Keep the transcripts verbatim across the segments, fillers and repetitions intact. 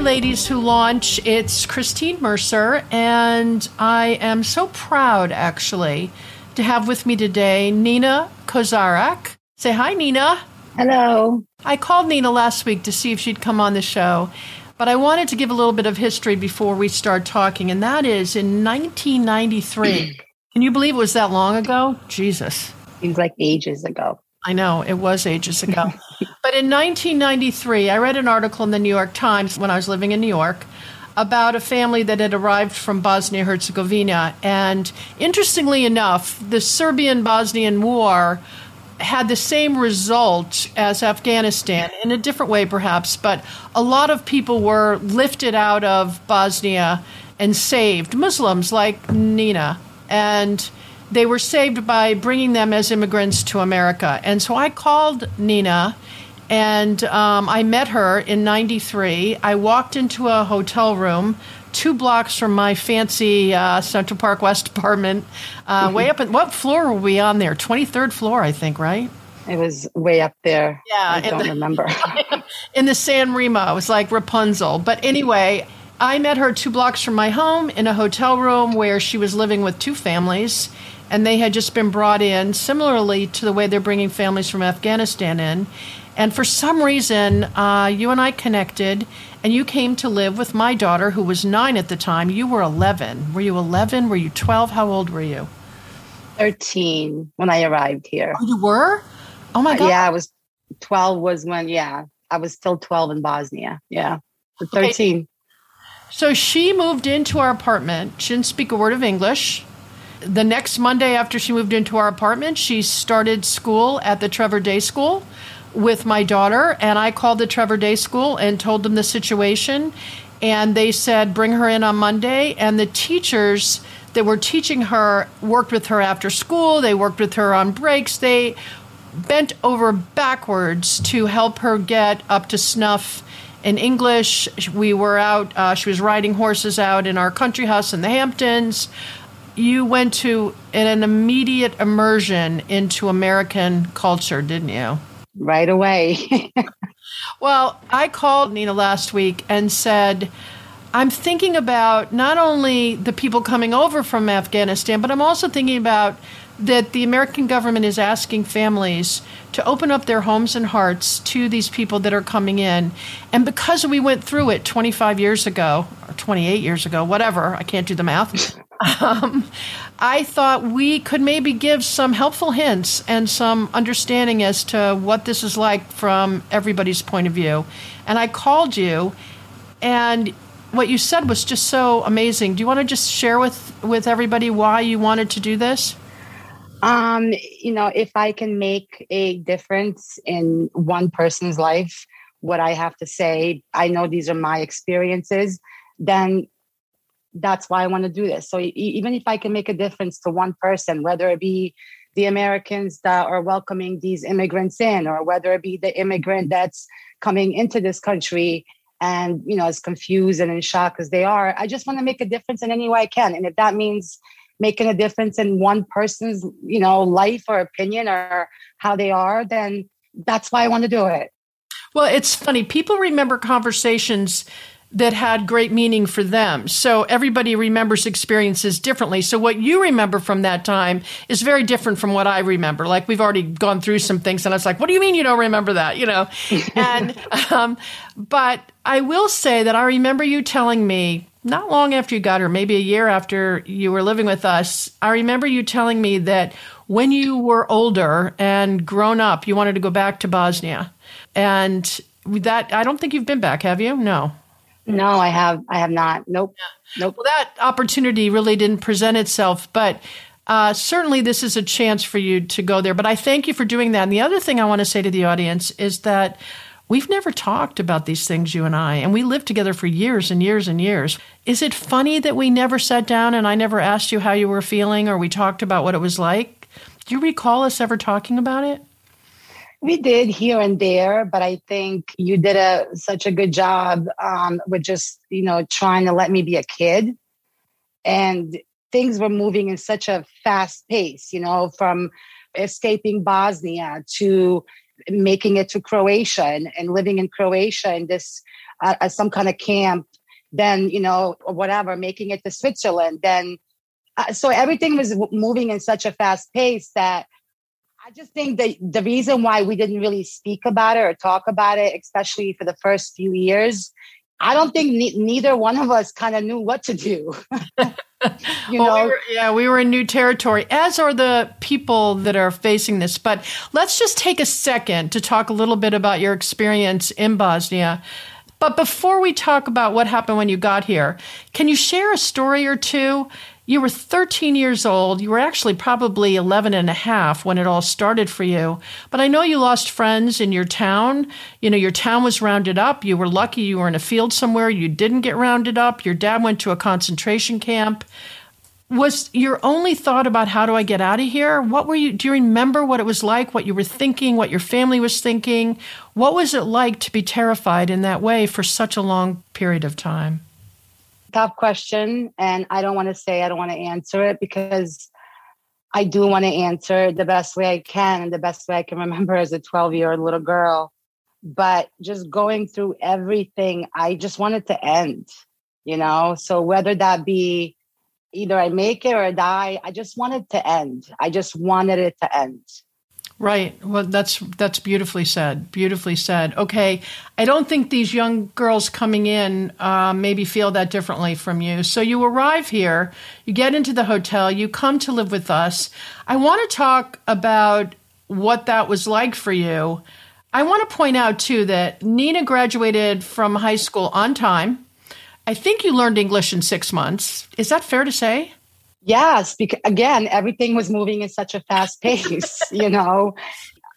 ladies who launch. It's Christine Mercer, and I am so proud, actually, to have with me today Nina Kozarac. Say hi, Nina. Hello. I called Nina last week to see if she'd come on the show, but I wanted to give a little bit of history before we start talking, and that is in nineteen ninety-three. Can you believe it was that long ago? Jesus. Seems like ages ago. I know, it was ages ago. But in nineteen ninety-three, I read an article in the New York Times when I was living in New York about a family that had arrived from Bosnia-Herzegovina. And interestingly enough, the Serbian-Bosnian War had the same result as Afghanistan, in a different way perhaps, but a lot of people were lifted out of Bosnia and saved, Muslims like Nina. And they were saved by bringing them as immigrants to America. And so I called Nina, and um, I met her in ninety-three. I walked into a hotel room two blocks from my fancy uh, Central Park West apartment, uh, mm-hmm. way up in, what floor were we on there? twenty-third floor, I think, right? It was way up there. Yeah. I don't the, remember. In the San Remo. It was like Rapunzel. But anyway, I met her two blocks from my home in a hotel room where she was living with two families. And they had just been brought in, similarly to the way they're bringing families from Afghanistan in. And for some reason, uh, you and I connected, and you came to live with my daughter, who was nine at the time. You were eleven. Were you eleven? Were you twelve? How old were you? thirteen when I arrived here. Oh, you were? Oh, my God. Uh, yeah, I was twelve was when, yeah, I was still twelve in Bosnia. Yeah, but thirteen. Okay. So she moved into our apartment. She didn't speak a word of English. The next Monday after she moved into our apartment, she started school at the Trevor Day School with my daughter. And I called the Trevor Day School and told them the situation. And they said, bring her in on Monday. And the teachers that were teaching her worked with her after school. They worked with her on breaks. They bent over backwards to help her get up to snuff in English. We were out. Uh, she was riding horses out in our country house in the Hamptons. You went to an immediate immersion into American culture, didn't you? Right away. Well, I called Nina last week and said, I'm thinking about not only the people coming over from Afghanistan, but I'm also thinking about that the American government is asking families to open up their homes and hearts to these people that are coming in. And because we went through it twenty-five years ago, or twenty-eight years ago, whatever, I can't do the math, um, I thought we could maybe give some helpful hints and some understanding as to what this is like from everybody's point of view. And I called you, and what you said was just so amazing. Do you want to just share with, with everybody why you wanted to do this? Um, you know, if I can make a difference in one person's life, what I have to say, I know these are my experiences, then that's why I want to do this. So e- even if I can make a difference to one person, whether it be the Americans that are welcoming these immigrants in, or whether it be the immigrant that's coming into this country and, you know, as confused and in shock as they are, I just want to make a difference in any way I can. And if that means making a difference in one person's, you know, life or opinion or how they are, then that's why I want to do it. Well, it's funny. People remember conversations that had great meaning for them. So everybody remembers experiences differently. So what you remember from that time is very different from what I remember. Like, we've already gone through some things, and I was like, what do you mean you don't remember that? You know, and um, but I will say that I remember you telling me, not long after you got her, maybe a year after you were living with us, I remember you telling me that when you were older and grown up, you wanted to go back to Bosnia. And that, I don't think you've been back, have you? No. No, I have. I have not. Nope. Nope. Well, that opportunity really didn't present itself, but uh, certainly this is a chance for you to go there. But I thank you for doing that. And the other thing I want to say to the audience is that we've never talked about these things, you and I, and we lived together for years and years and years. Is it funny that we never sat down and I never asked you how you were feeling, or we talked about what it was like? Do you recall us ever talking about it? We did here and there, but I think you did a, such a good job um, with just, you know, trying to let me be a kid. And things were moving in such a fast pace, you know, from escaping Bosnia to making it to Croatia and, and living in Croatia in this uh, as some kind of camp, then, you know, or whatever, making it to Switzerland. Then, uh, so everything was moving in such a fast pace that I just think that the reason why we didn't really speak about it or talk about it, especially for the first few years, I don't think ne- neither one of us kind of knew what to do. You well, know? We were, yeah, we were in new territory, as are the people that are facing this. But let's just take a second to talk a little bit about your experience in Bosnia. But before we talk about what happened when you got here, can you share a story or two? You were thirteen years old. You were actually probably eleven and a half when it all started for you. But I know you lost friends in your town. You know, your town was rounded up. You were lucky you were in a field somewhere. You didn't get rounded up. Your dad went to a concentration camp. Was your only thought about how do I get out of here? What were you, do you remember what it was like, what you were thinking, what your family was thinking? What was it like to be terrified in that way for such a long period of time? Tough question. And I don't want to say I don't want to answer it, because I do want to answer the best way I can and the best way I can remember as a twelve-year-old little girl. But just going through everything, I just wanted to end, you know? So whether that be either I make it or I die, I just wanted to end. I just wanted it to end. Right. Well, that's that's beautifully said. Beautifully said. Okay. I don't think these young girls coming in uh, maybe feel that differently from you. So you arrive here, you get into the hotel, you come to live with us. I want to talk about what that was like for you. I want to point out, too, that Nina graduated from high school on time. I think you learned English in six months. Is that fair to say? Yes. Because again, everything was moving at such a fast pace. You know,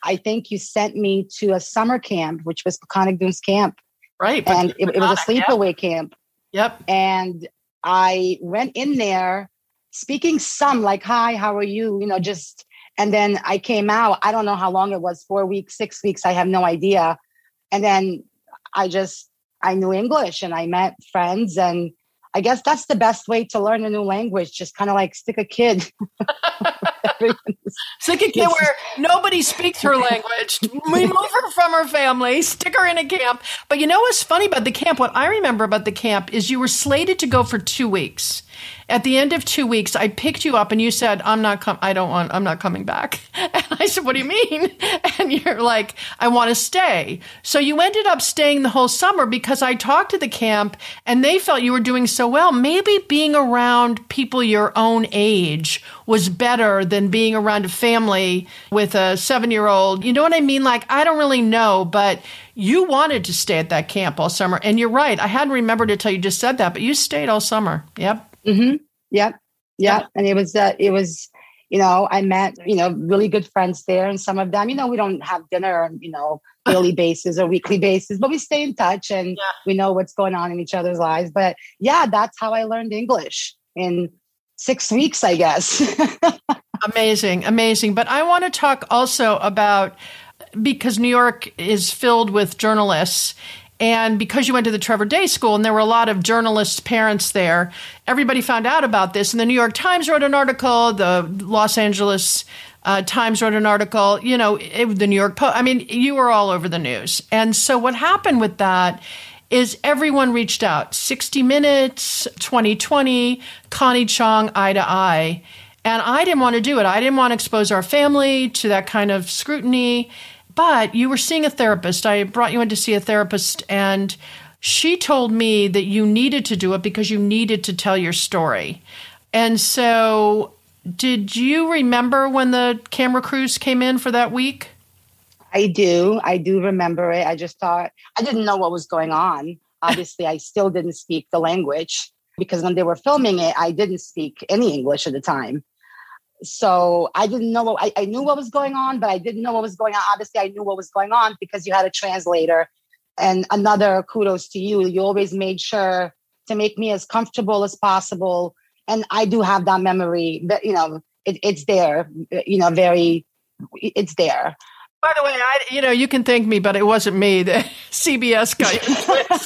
I think you sent me to a summer camp, which was Peconic Dunes camp. Right. And it, Peconic, it was a sleepaway yep. camp. Yep. And I went in there speaking some like, hi, how are you? You know, just, and then I came out. I don't know how long it was, four weeks, six weeks. I have no idea. And then I just, I knew English and I met friends, and I guess that's the best way to learn a new language. Just kind of like stick a kid. Stick a kid where nobody speaks her language. We move her from her family, stick her in a camp. But you know what's funny about the camp? What I remember about the camp is you were slated to go for two weeks. At the end of two weeks, I picked you up and you said, I'm not com- I don't want, I'm not coming back. And I said, what do you mean? And you're like, I want to stay. So you ended up staying the whole summer, because I talked to the camp and they felt you were doing so well. Maybe being around people your own age was better than being around a family with a seven-year-old. You know what I mean? Like, I don't really know, but you wanted to stay at that camp all summer. And you're right. I hadn't remembered it till you just said that, but you stayed all summer. Yep. Mm-hmm. Yep. Yep. And it was, uh, it was, you know, I met, you know, really good friends there, and some of them, you know, we don't have dinner on, you know, daily basis or weekly basis, but we stay in touch and yeah. we know what's going on in each other's lives. But yeah, that's how I learned English in six weeks, I guess. Amazing. Amazing. But I want to talk also about, because New York is filled with journalists, and because you went to the Trevor Day School and there were a lot of journalists' parents there, everybody found out about this. And the New York Times wrote an article. The Los Angeles uh, Times wrote an article. You know, it, the New York Post. I mean, you were all over the news. And so what happened with that is everyone reached out. sixty minutes, twenty twenty, Connie Chung, Eye to Eye. And I didn't want to do it. I didn't want to expose our family to that kind of scrutiny. But you were seeing a therapist. I brought you in to see a therapist, and she told me that you needed to do it because you needed to tell your story. And so did you remember when the camera crews came in for that week? I do. I do remember it. I just thought, I didn't know what was going on. Obviously, I still didn't speak the language, because when they were filming it, I didn't speak any English at the time. So I didn't know, what, I, I knew what was going on, but I didn't know what was going on. Obviously, I knew what was going on because you had a translator. And another kudos to you. You always made sure to make me as comfortable as possible. And I do have that memory that, you know, it, it's there, you know, very, it's there. By the way, I, you know, you can thank me, but it wasn't me. The C B S got you.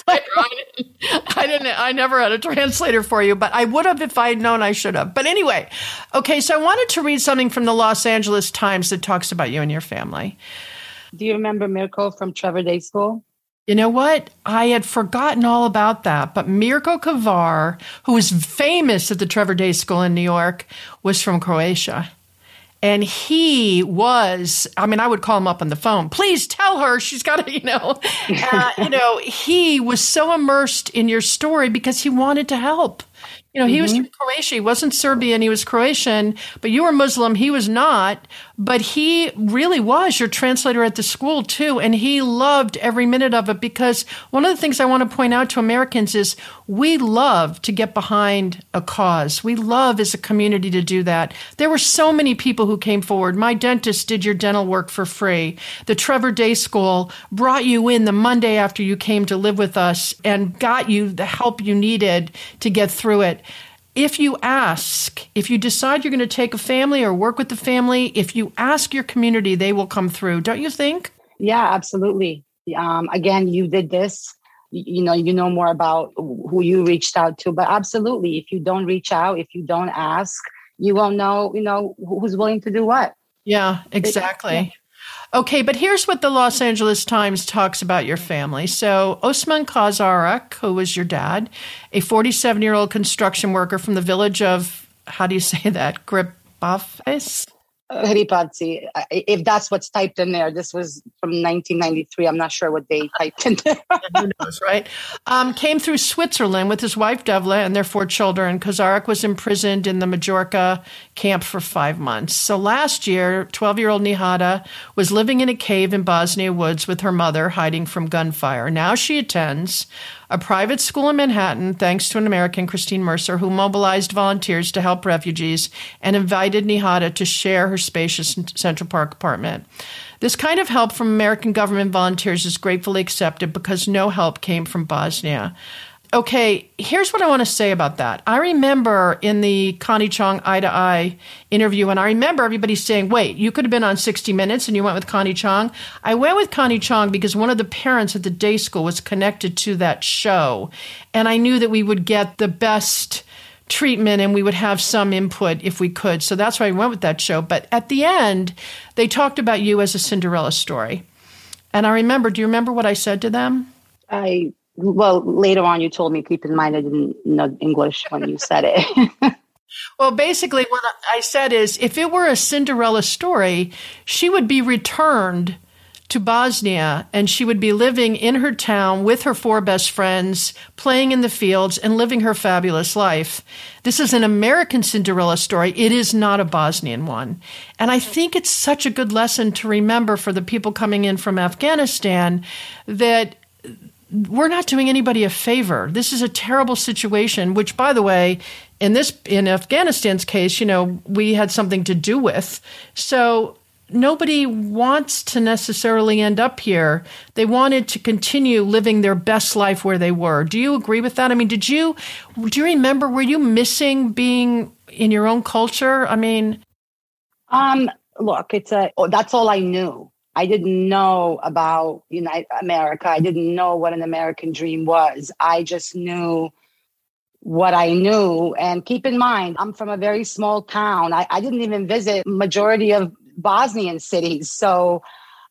I didn't, I never had a translator for you, but I would have if I had known I should have. But anyway, okay, so I wanted to read something from the Los Angeles Times that talks about you and your family. Do you remember Mirko from Trevor Day School? You know what? I had forgotten all about that. But Mirko Kavar, who was famous at the Trevor Day School in New York, was from Croatia. And he was, I mean, I would call him up on the phone. Please tell her she's got to, you know, uh, you know, he was so immersed in your story because he wanted to help. You know, he mm-hmm. was from Croatia. He wasn't Serbian. He was Croatian, but you were Muslim. He was not. But he really was your translator at the school, too. And he loved every minute of it, because one of the things I want to point out to Americans is we love to get behind a cause. We love as a community to do that. There were so many people who came forward. My dentist did your dental work for free. The Trevor Day School brought you in the Monday after you came to live with us and got you the help you needed to get through it. If you ask, if you decide you're going to take a family or work with the family, if you ask your community, they will come through. Don't you think? Yeah, absolutely. Um, again, you did this. You know, you know more about who you reached out to. But absolutely, if you don't reach out, if you don't ask, you won't know, you know, who's willing to do what. Yeah, exactly. It, yeah. Okay, but here's what the Los Angeles Times talks about your family. So Osman Kozarac, who was your dad, a forty-seven-year-old construction worker from the village of, how do you say that, Gripafes? Hripavci. If that's what's typed in there. This was from nineteen ninety-three. I'm not sure what they typed in there. Who knows, right? Um, came through Switzerland with his wife, Devla, and their four children. Kozarac was imprisoned in the Majorca camp for five months. So last year, twelve-year-old Nihada was living in a cave in Bosnia woods with her mother, hiding from gunfire. Now she attends a private school in Manhattan, thanks to an American, Christine Mercer, who mobilized volunteers to help refugees and invited Nihada to share her spacious Central Park apartment. This kind of help from American government volunteers is gratefully accepted because no help came from Bosnia. Okay, here's what I want to say about that. I remember in the Connie Chung Eye to Eye interview, and I remember everybody saying, wait, you could have been on sixty minutes and you went with Connie Chung. I went with Connie Chung because one of the parents at the day school was connected to that show. And I knew that we would get the best treatment and we would have some input if we could. So that's why I went with that show. But at the end, they talked about you as a Cinderella story. And I remember, do you remember what I said to them? I Well, later on, you told me, keep in mind, I didn't know English when you said it. Well, basically, what I said is, if it were a Cinderella story, she would be returned to Bosnia and she would be living in her town with her four best friends, playing in the fields and living her fabulous life. This is an American Cinderella story. It is not a Bosnian one. And I think it's such a good lesson to remember for the people coming in from Afghanistan that we're not doing anybody a favor. This is a terrible situation, which, by the way, in this in Afghanistan's case, you know, we had something to do with. So nobody wants to necessarily end up here. They wanted to continue living their best life where they were. Do you agree with that? I mean, did you do you remember? Were you missing being in your own culture? I mean, um, look, it's a oh, that's all I knew. I didn't know about United America. I didn't know what an American dream was. I just knew what I knew. And keep in mind, I'm from a very small town. I, I didn't even visit majority of Bosnian cities. So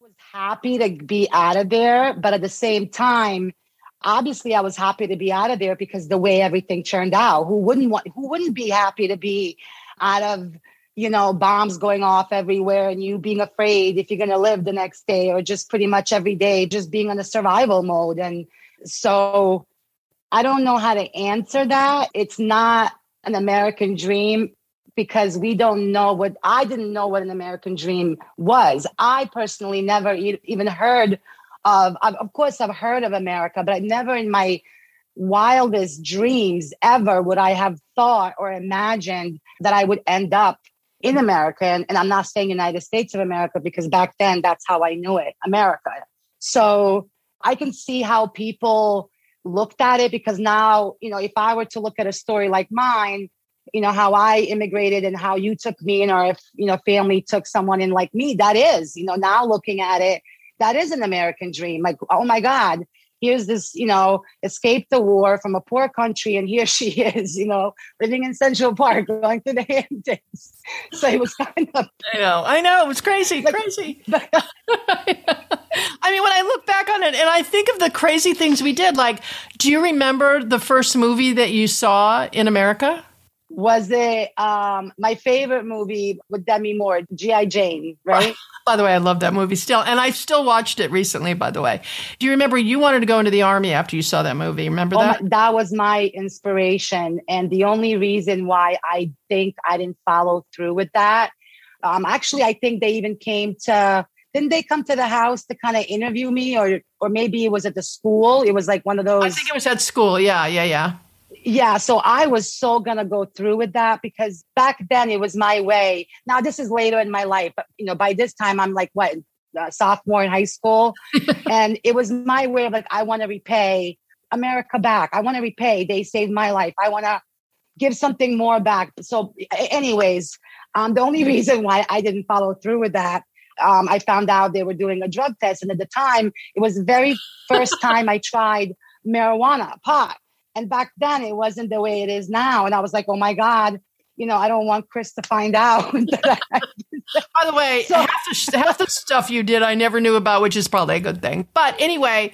I was happy to be out of there. But at the same time, obviously, I was happy to be out of there because the way everything turned out. Who wouldn't want, who wouldn't be happy to be out of, you know, bombs going off everywhere and you being afraid if you're going to live the next day, or just pretty much every day, just being on a survival mode. And so I don't know how to answer that. It's not an American dream because we don't know what, I didn't know what an American dream was. I personally never e- even heard of, of course I've heard of America, but I never in my wildest dreams ever would I have thought or imagined that I would end up in America. And, and I'm not saying United States of America, because back then that's how I knew it, America. So I can see how people looked at it, because now, you know, if I were to look at a story like mine, you know, how I immigrated and how you took me in, or if, you know, family took someone in like me, that is, you know, now looking at it, that is an American dream. Like, oh my God, here's this, you know, escaped the war from a poor country, and here she is, you know, living in Central Park, going to the Hamptons. So it was kind of... I know, I know, it was crazy, like, crazy. But, I mean, when I look back on it, and I think of the crazy things we did, like, do you remember the first movie that you saw in America? Was it um, my favorite movie with Demi Moore, G I Jane, right? By the way, I love that movie still. And I still watched it recently, by the way. Do you remember you wanted to go into the Army after you saw that movie? Remember oh that? My, that was my inspiration. And the only reason why I think I didn't follow through with that, um, actually, I think they even came to, didn't they come to the house to kind of interview me? Or, or maybe it was at the school. It was like one of those. I think it was at school. Yeah, yeah, yeah. Yeah, so I was so going to go through with that because back then it was my way. Now this is later in my life, but you know, by this time I'm like what uh, sophomore in high school, and it was my way of like I want to repay America back. I want to repay. They saved my life. I want to give something more back. So, anyways, um, the only reason why I didn't follow through with that, um, I found out they were doing a drug test, and at the time it was the very first time I tried marijuana pot. And back then it wasn't the way it is now. And I was like, oh my God, you know, I don't want Chris to find out. By the way, so- half, the, half the stuff you did, I never knew about, which is probably a good thing. But anyway,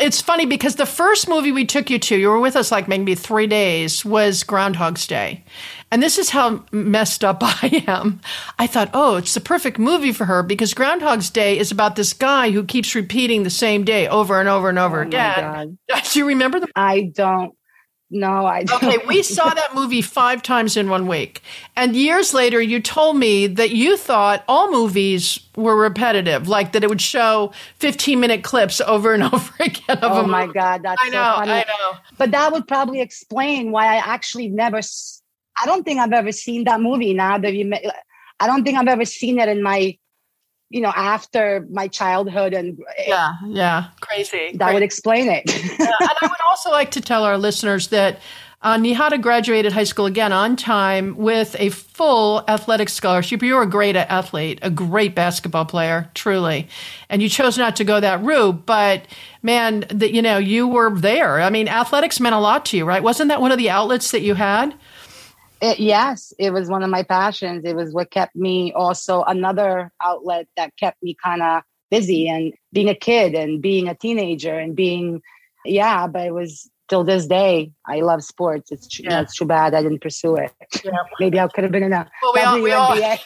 it's funny because the first movie we took you to, you were with us like maybe three days, was Groundhog's Day. And this is how messed up I am. I thought, oh, it's the perfect movie for her because Groundhog's Day is about this guy who keeps repeating the same day over and over and over oh again. Do you remember the? I don't. No, I don't. Okay, we saw that movie five times in one week. And years later, you told me that you thought all movies were repetitive, like that it would show fifteen-minute clips over and over again. Of oh, a my movie. God. That's I so know, funny. I know. But that would probably explain why I actually never s- I don't think I've ever seen that movie now that you, I don't think I've ever seen it in my, you know, after my childhood. And yeah, yeah. Crazy. That crazy. Would explain it. Yeah. And I would also like to tell our listeners that uh, Nihada graduated high school again on time with a full athletic scholarship. You're a great athlete, a great basketball player, truly. And you chose not to go that route, but man, that, you know, you were there. I mean, athletics meant a lot to you, right? Wasn't that one of the outlets that you had? It, yes, it was one of my passions. It was what kept me also another outlet that kept me kind of busy and being a kid and being a teenager and being, yeah, but it was till this day. I love sports. It's tr- yeah. you know, it's too bad I didn't pursue it. Yeah. Maybe I could have been in a well, we all, we all,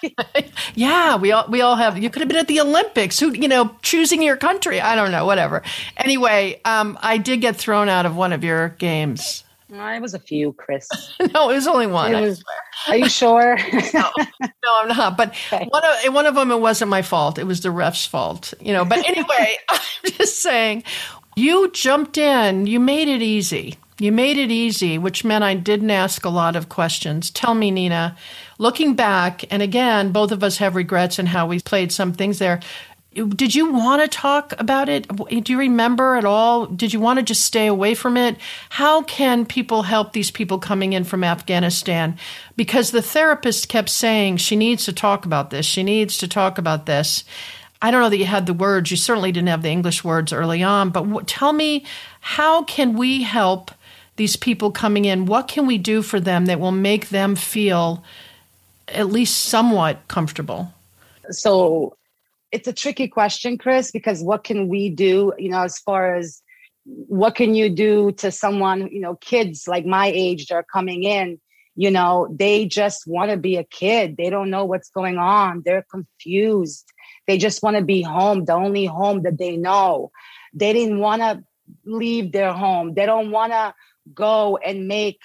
yeah, we all, we all have, you could have been at the Olympics, who, you know, choosing your country. I don't know, whatever. Anyway, um, I did get thrown out of one of your games. It was a few, Chris. No, it was only one. It was, are you sure? no, no, I'm not. But okay. one, of, one of them, it wasn't my fault. It was the ref's fault. You know. But anyway, I'm just saying, you jumped in. You made it easy. You made it easy, which meant I didn't ask a lot of questions. Tell me, Nina, looking back, and again, both of us have regrets in how we played some things there. Did you want to talk about it? Do you remember at all? Did you want to just stay away from it? How can people help these people coming in from Afghanistan? Because the therapist kept saying, she needs to talk about this. She needs to talk about this. I don't know that you had the words. You certainly didn't have the English words early on. But tell me, how can we help these people coming in? What can we do for them that will make them feel at least somewhat comfortable? So... It's a tricky question, Chris, because what can we do, you know, as far as what can you do to someone, you know, kids like my age that are coming in, you know, they just want to be a kid. They don't know what's going on. They're confused. They just want to be home, the only home that they know. They didn't want to leave their home. They don't want to go and make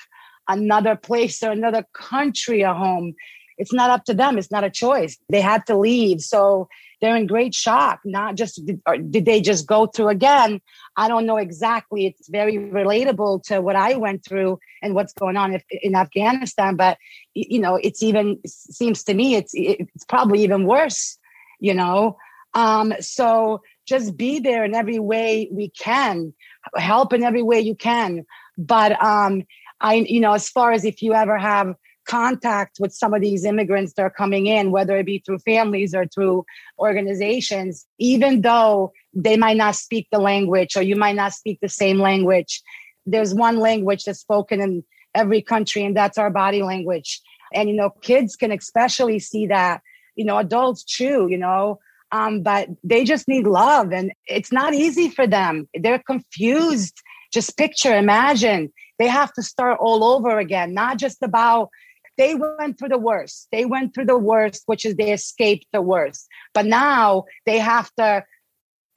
another place or another country a home. It's not up to them. It's not a choice. They had to leave. So they're in great shock. Not just, or did they just go through again? I don't know exactly. It's very relatable to what I went through and what's going on in Afghanistan. But, you know, it's even, it seems to me, it's it's probably even worse, you know. Um, so just be there in every way we can. Help in every way you can. But, um, I, you know, as far as if you ever have contact with some of these immigrants that are coming in, whether it be through families or through organizations, even though they might not speak the language or you might not speak the same language. There's one language that's spoken in every country, and that's our body language. And, you know, kids can especially see that, you know, adults too, you know, um, but they just need love. And it's not easy for them. They're confused. Just picture, imagine. They have to start all over again, not just about, they went through the worst. They went through the worst, which is they escaped the worst. But now they have to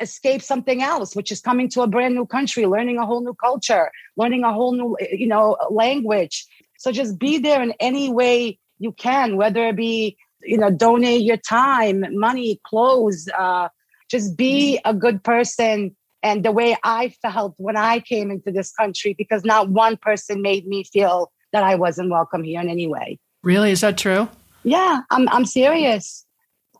escape something else, which is coming to a brand new country, learning a whole new culture, learning a whole new, you know, language. So just be there in any way you can, whether it be, you know, donate your time, money, clothes, uh, just be a good person. And the way I felt when I came into this country, because not one person made me feel that I wasn't welcome here in any way. Really? Is that true? Yeah, I'm I'm serious.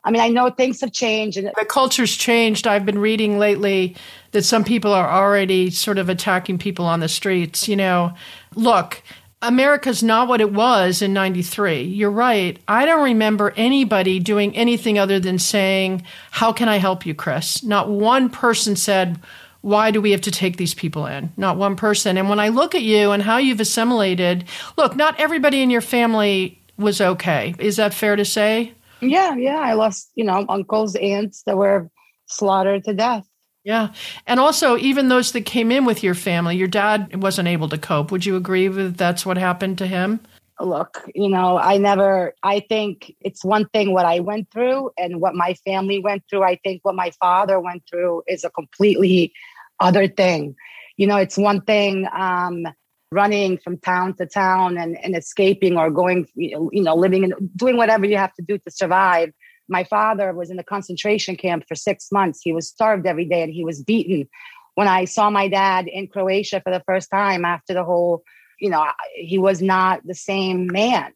I mean, I know things have changed. And the culture's changed. I've been reading lately that some people are already sort of attacking people on the streets. You know, look, America's not what it was in ninety-three. You're right. I don't remember anybody doing anything other than saying, how can I help you, Chris? Not one person said, why do we have to take these people in? Not one person. And when I look at you and how you've assimilated, look, not everybody in your family was okay. Is that fair to say? Yeah, yeah. I lost, you know, uncles, aunts that were slaughtered to death. Yeah. And also, even those that came in with your family, your dad wasn't able to cope. Would you agree with that's what happened to him? Look, you know, I never, I think it's one thing what I went through and what my family went through. I think what my father went through is a completely other thing. You know, it's one thing um, running from town to town and, and escaping or going, you know, living and doing whatever you have to do to survive. My father was in a concentration camp for six months. He was starved every day and he was beaten. When I saw my dad in Croatia for the first time after the whole, you know, he was not the same man.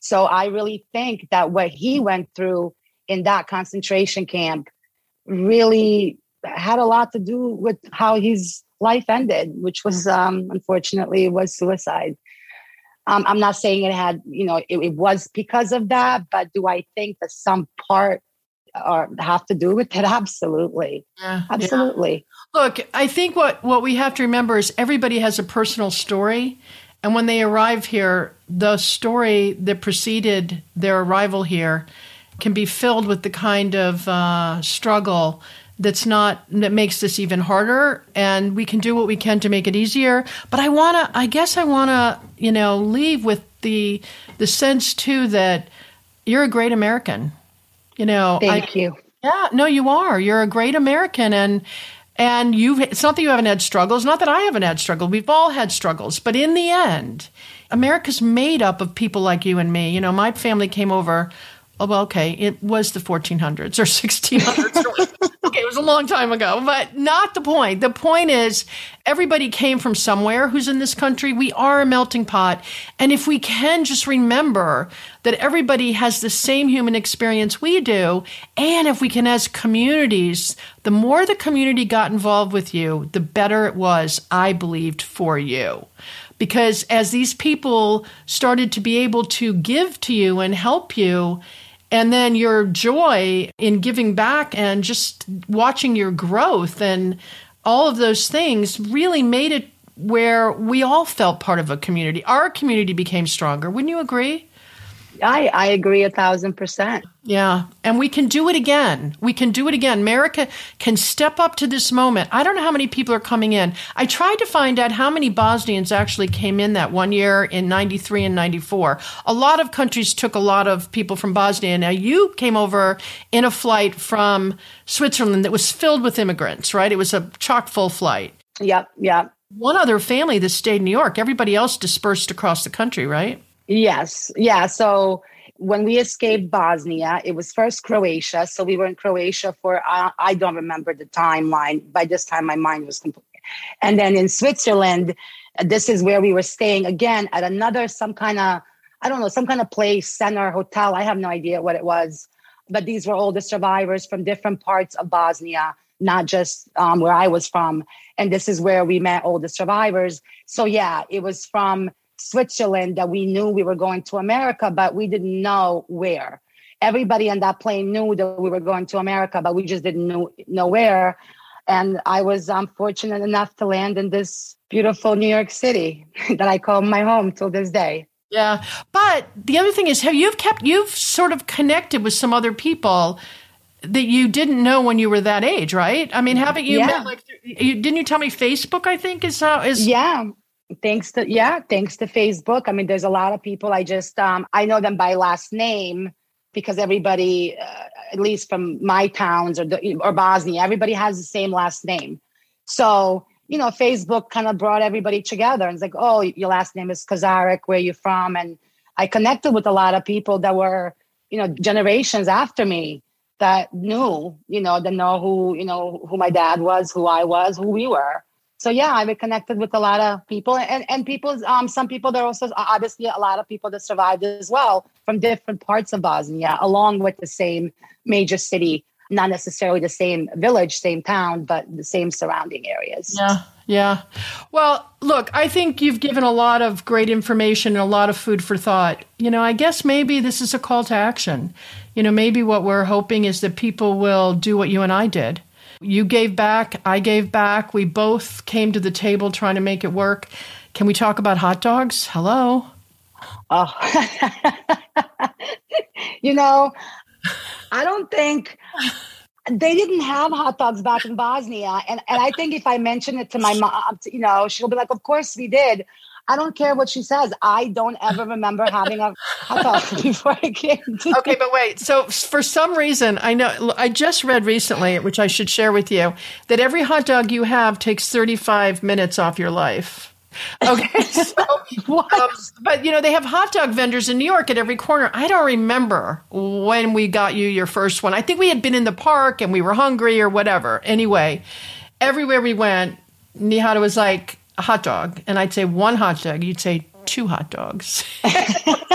So I really think that what he went through in that concentration camp really had a lot to do with how his life ended, which was, um, unfortunately, was suicide. Um, I'm not saying it had, you know, it, it was because of that, but do I think that some part or have to do with it? Absolutely. Yeah, Absolutely. Yeah. Look, I think what, what we have to remember is everybody has a personal story. And when they arrive here, the story that preceded their arrival here can be filled with the kind of uh, struggle that's not, that makes this even harder, and we can do what we can to make it easier. But I want to, I guess I want to, you know, leave with the, the sense too, that you're a great American, you know. Thank I, you. Yeah, no, you are. You're a great American. And, and you've, it's not that you haven't had struggles, not that I haven't had struggle. We've all had struggles, but in the end, America's made up of people like you and me. You know, my family came over. Oh, well, okay, it was the fourteen hundreds or sixteen hundreds. Okay, it was a long time ago, but not the point. The point is everybody came from somewhere who's in this country. We are a melting pot. And if we can just remember that everybody has the same human experience we do, and if we can, as communities, the more the community got involved with you, the better it was, I believed, for you. Because as these people started to be able to give to you and help you, and then your joy in giving back and just watching your growth and all of those things really made it where we all felt part of a community. Our community became stronger. Wouldn't you agree? I, I agree a thousand percent. Yeah. And we can do it again. We can do it again. America can step up to this moment. I don't know how many people are coming in. I tried to find out how many Bosnians actually came in that one year in ninety-three and ninety-four. A lot of countries took a lot of people from Bosnia. Now, you came over in a flight from Switzerland that was filled with immigrants, right? It was a chock full flight. Yep. Yep. One other family that stayed in New York. Everybody else dispersed across the country, right? Yes. Yeah. So when we escaped Bosnia, it was first Croatia. So we were in Croatia for, uh, I don't remember the timeline. By this time, my mind was complete. And then in Switzerland, this is where we were staying again at another, some kind of, I don't know, some kind of place, center, hotel. I have no idea what it was. But these were all the survivors from different parts of Bosnia, not just um, where I was from. And this is where we met all the survivors. So yeah, it was from Switzerland that we knew we were going to America, but we didn't know where. Everybody on that plane knew that we were going to America, but we just didn't know, know where. And I was um, fortunate enough to land in this beautiful New York City that I call my home till this day. Yeah. But the other thing is, you've kept, you've sort of connected with some other people that you didn't know when you were that age, right? I mean, haven't you yeah. met, like, you, didn't you tell me Facebook, I think, is how is. Yeah. Thanks to, yeah. Thanks to Facebook. I mean, there's a lot of people. I just, um, I know them by last name because everybody, uh, at least from my towns or, the, or Bosnia, everybody has the same last name. So, you know, Facebook kind of brought everybody together. And it's like, oh, your last name is Kozarac, where are you from? And I connected with a lot of people that were, you know, generations after me that knew, you know, that know who, you know, who my dad was, who I was, who we were. So, yeah, I connected with a lot of people and, and people, um, some people, there are also obviously a lot of people that survived as well from different parts of Bosnia, along with the same major city, not necessarily the same village, same town, but the same surrounding areas. Yeah, yeah. Well, look, I think you've given a lot of great information and a lot of food for thought. You know, I guess maybe this is a call to action. You know, maybe what we're hoping is that people will do what you and I did. You gave back, I gave back. We both came to the table trying to make it work. Can we talk about hot dogs? Hello. Oh, you know, I don't think they didn't have hot dogs back in Bosnia. And and I think if I mention it to my mom, you know, she'll be like, of course we did. I don't care what she says. I don't ever remember having a hot dog before I came. Okay, but wait. So for some reason, I know I just read recently, which I should share with you, that every hot dog you have takes thirty-five minutes off your life. Okay, so, um, but you know, they have hot dog vendors in New York at every corner. I don't remember when we got you your first one. I think we had been in the park and we were hungry or whatever. Anyway, everywhere we went, Nihada was like, a hot dog. And I'd say one hot dog. You'd say two hot dogs. And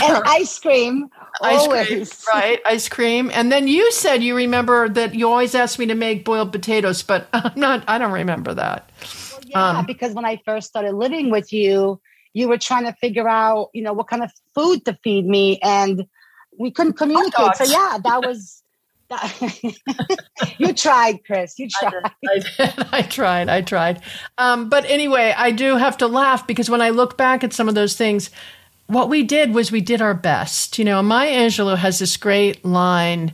ice cream. Ice cream, right? Ice cream. And then you said you remember that you always asked me to make boiled potatoes, but I'm not, I don't remember that. Well, yeah, um, because when I first started living with you, you were trying to figure out, you know, what kind of food to feed me. And we couldn't communicate. So yeah, that was... You tried, Chris. You tried. I, did, I, did. I tried. I tried. Um, but anyway, I do have to laugh because when I look back at some of those things, what we did was we did our best. You know, Maya Angelou has this great line.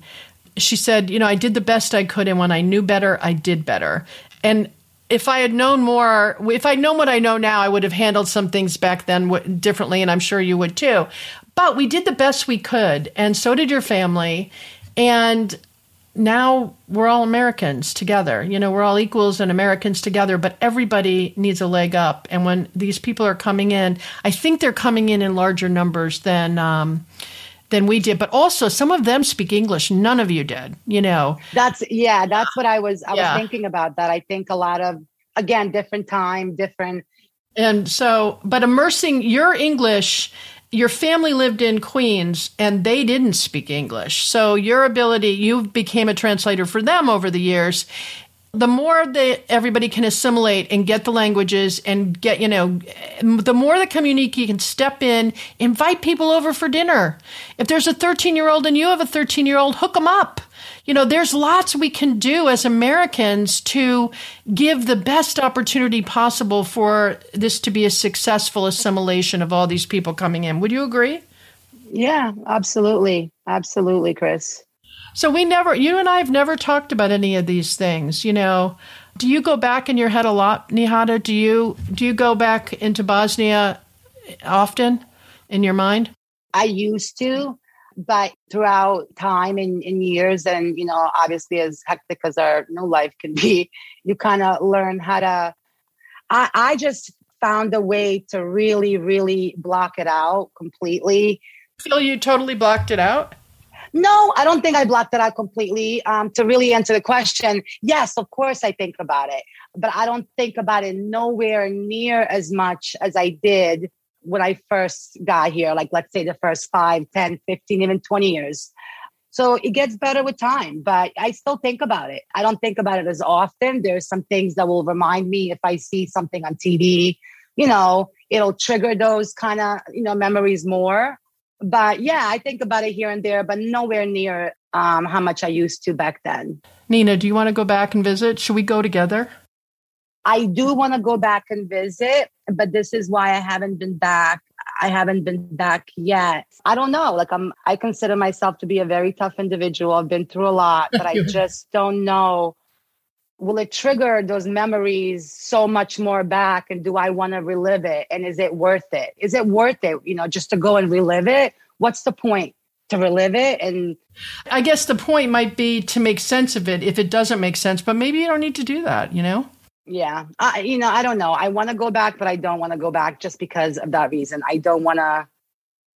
She said, you know, I did the best I could. And when I knew better, I did better. And if I had known more, if I'd known what I know now, I would have handled some things back then w- differently. And I'm sure you would too. But we did the best we could. And so did your family. And now we're all Americans together. You know, we're all equals and Americans together, but everybody needs a leg up. And when these people are coming in, I think they're coming in in larger numbers than um, than we did. But also some of them speak English. None of you did, you know. That's, yeah, that's what I was, I yeah. was thinking about that. I think a lot of, again, different time, different. And so, but immersing your English. Your family lived in Queens and they didn't speak English. So your ability, you became a translator for them over the years. The more that everybody can assimilate and get the languages and get, you know, the more the community can step in, invite people over for dinner. If there's a thirteen-year-old and you have a thirteen-year-old, hook them up. You know, there's lots we can do as Americans to give the best opportunity possible for this to be a successful assimilation of all these people coming in. Would you agree? Yeah, absolutely. Absolutely, Chris. So we never, you and I have never talked about any of these things. You know, do you go back in your head a lot, Nihada? Do you, do you go back into Bosnia often in your mind? I used to. But throughout time and, and years and, you know, obviously as hectic as our new life can be, you kind of learn how to, I, I just found a way to really, really block it out completely. So you totally blocked it out? No, I don't think I blocked it out completely. Um, to really answer the question, yes, of course I think about it, but I don't think about it nowhere near as much as I did when I first got here, like let's say the first five, ten, fifteen, even twenty years. So it gets better with time, but I still think about it. I don't think about it as often. There's some things that will remind me if I see something on T V, you know, it'll trigger those kind of, you know, memories more. But yeah, I think about it here and there, but nowhere near um, how much I used to back then. Nina, do you want to go back and visit? Should we go together? I do want to go back and visit, but this is why I haven't been back. I haven't been back yet. I don't know. Like I'm, I consider myself to be a very tough individual. I've been through a lot, but I just don't know. Will it trigger those memories so much more back? And do I want to relive it? And is it worth it? Is it worth it, you know, just to go and relive it? What's the point? To relive it? And I guess the point might be to make sense of it if it doesn't make sense, but maybe you don't need to do that, you know? Yeah. I, you know, I don't know. I want to go back, but I don't want to go back just because of that reason. I don't want to.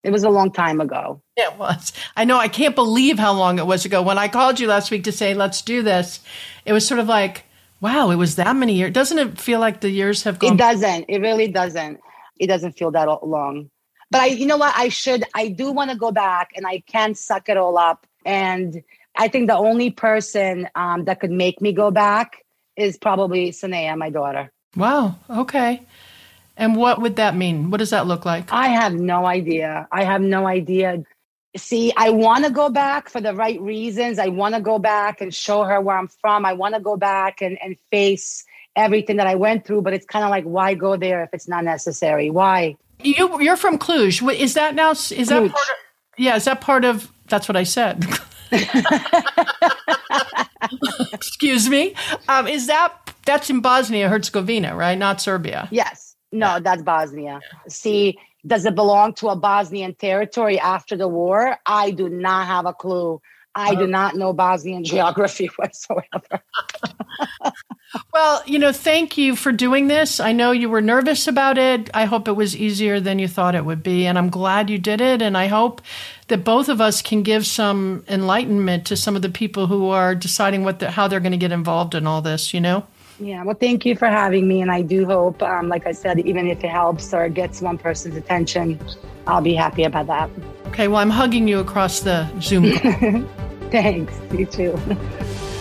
It was a long time ago. It was. I know. I can't believe how long it was ago. When I called you last week to say, let's do this, it was sort of like, wow, it was that many years. Doesn't it feel like the years have gone? It doesn't. It really doesn't. It doesn't feel that long. But I, you know what? I should, I do want to go back and I can suck it all up. And I think the only person um, that could make me go back is probably Sunea, my daughter. Wow. Okay. And what would that mean? What does that look like? I have no idea. I have no idea. See, I want to go back for the right reasons. I want to go back and show her where I'm from. I want to go back and, and face everything that I went through, but it's kind of like, why go there if it's not necessary? Why? You, you're from Cluj. Is that now? Is Cluj. that part of, yeah, is that part of, that's what I said. Excuse me. Um, is that, that's in Bosnia-Herzegovina, right? Not Serbia. Yes. No, that's Bosnia. See, does it belong to a Bosnian territory after the war? I do not have a clue. I do not know Bosnian geography whatsoever. Well, you know, thank you for doing this. I know you were nervous about it. I hope it was easier than you thought it would be. And I'm glad you did it. And I hope that both of us can give some enlightenment to some of the people who are deciding what the, how they're going to get involved in all this, you know? Yeah, well, thank you for having me. And I do hope, um, like I said, even if it helps or gets one person's attention, I'll be happy about that. Okay, well, I'm hugging you across the Zoom call. Thanks, you too.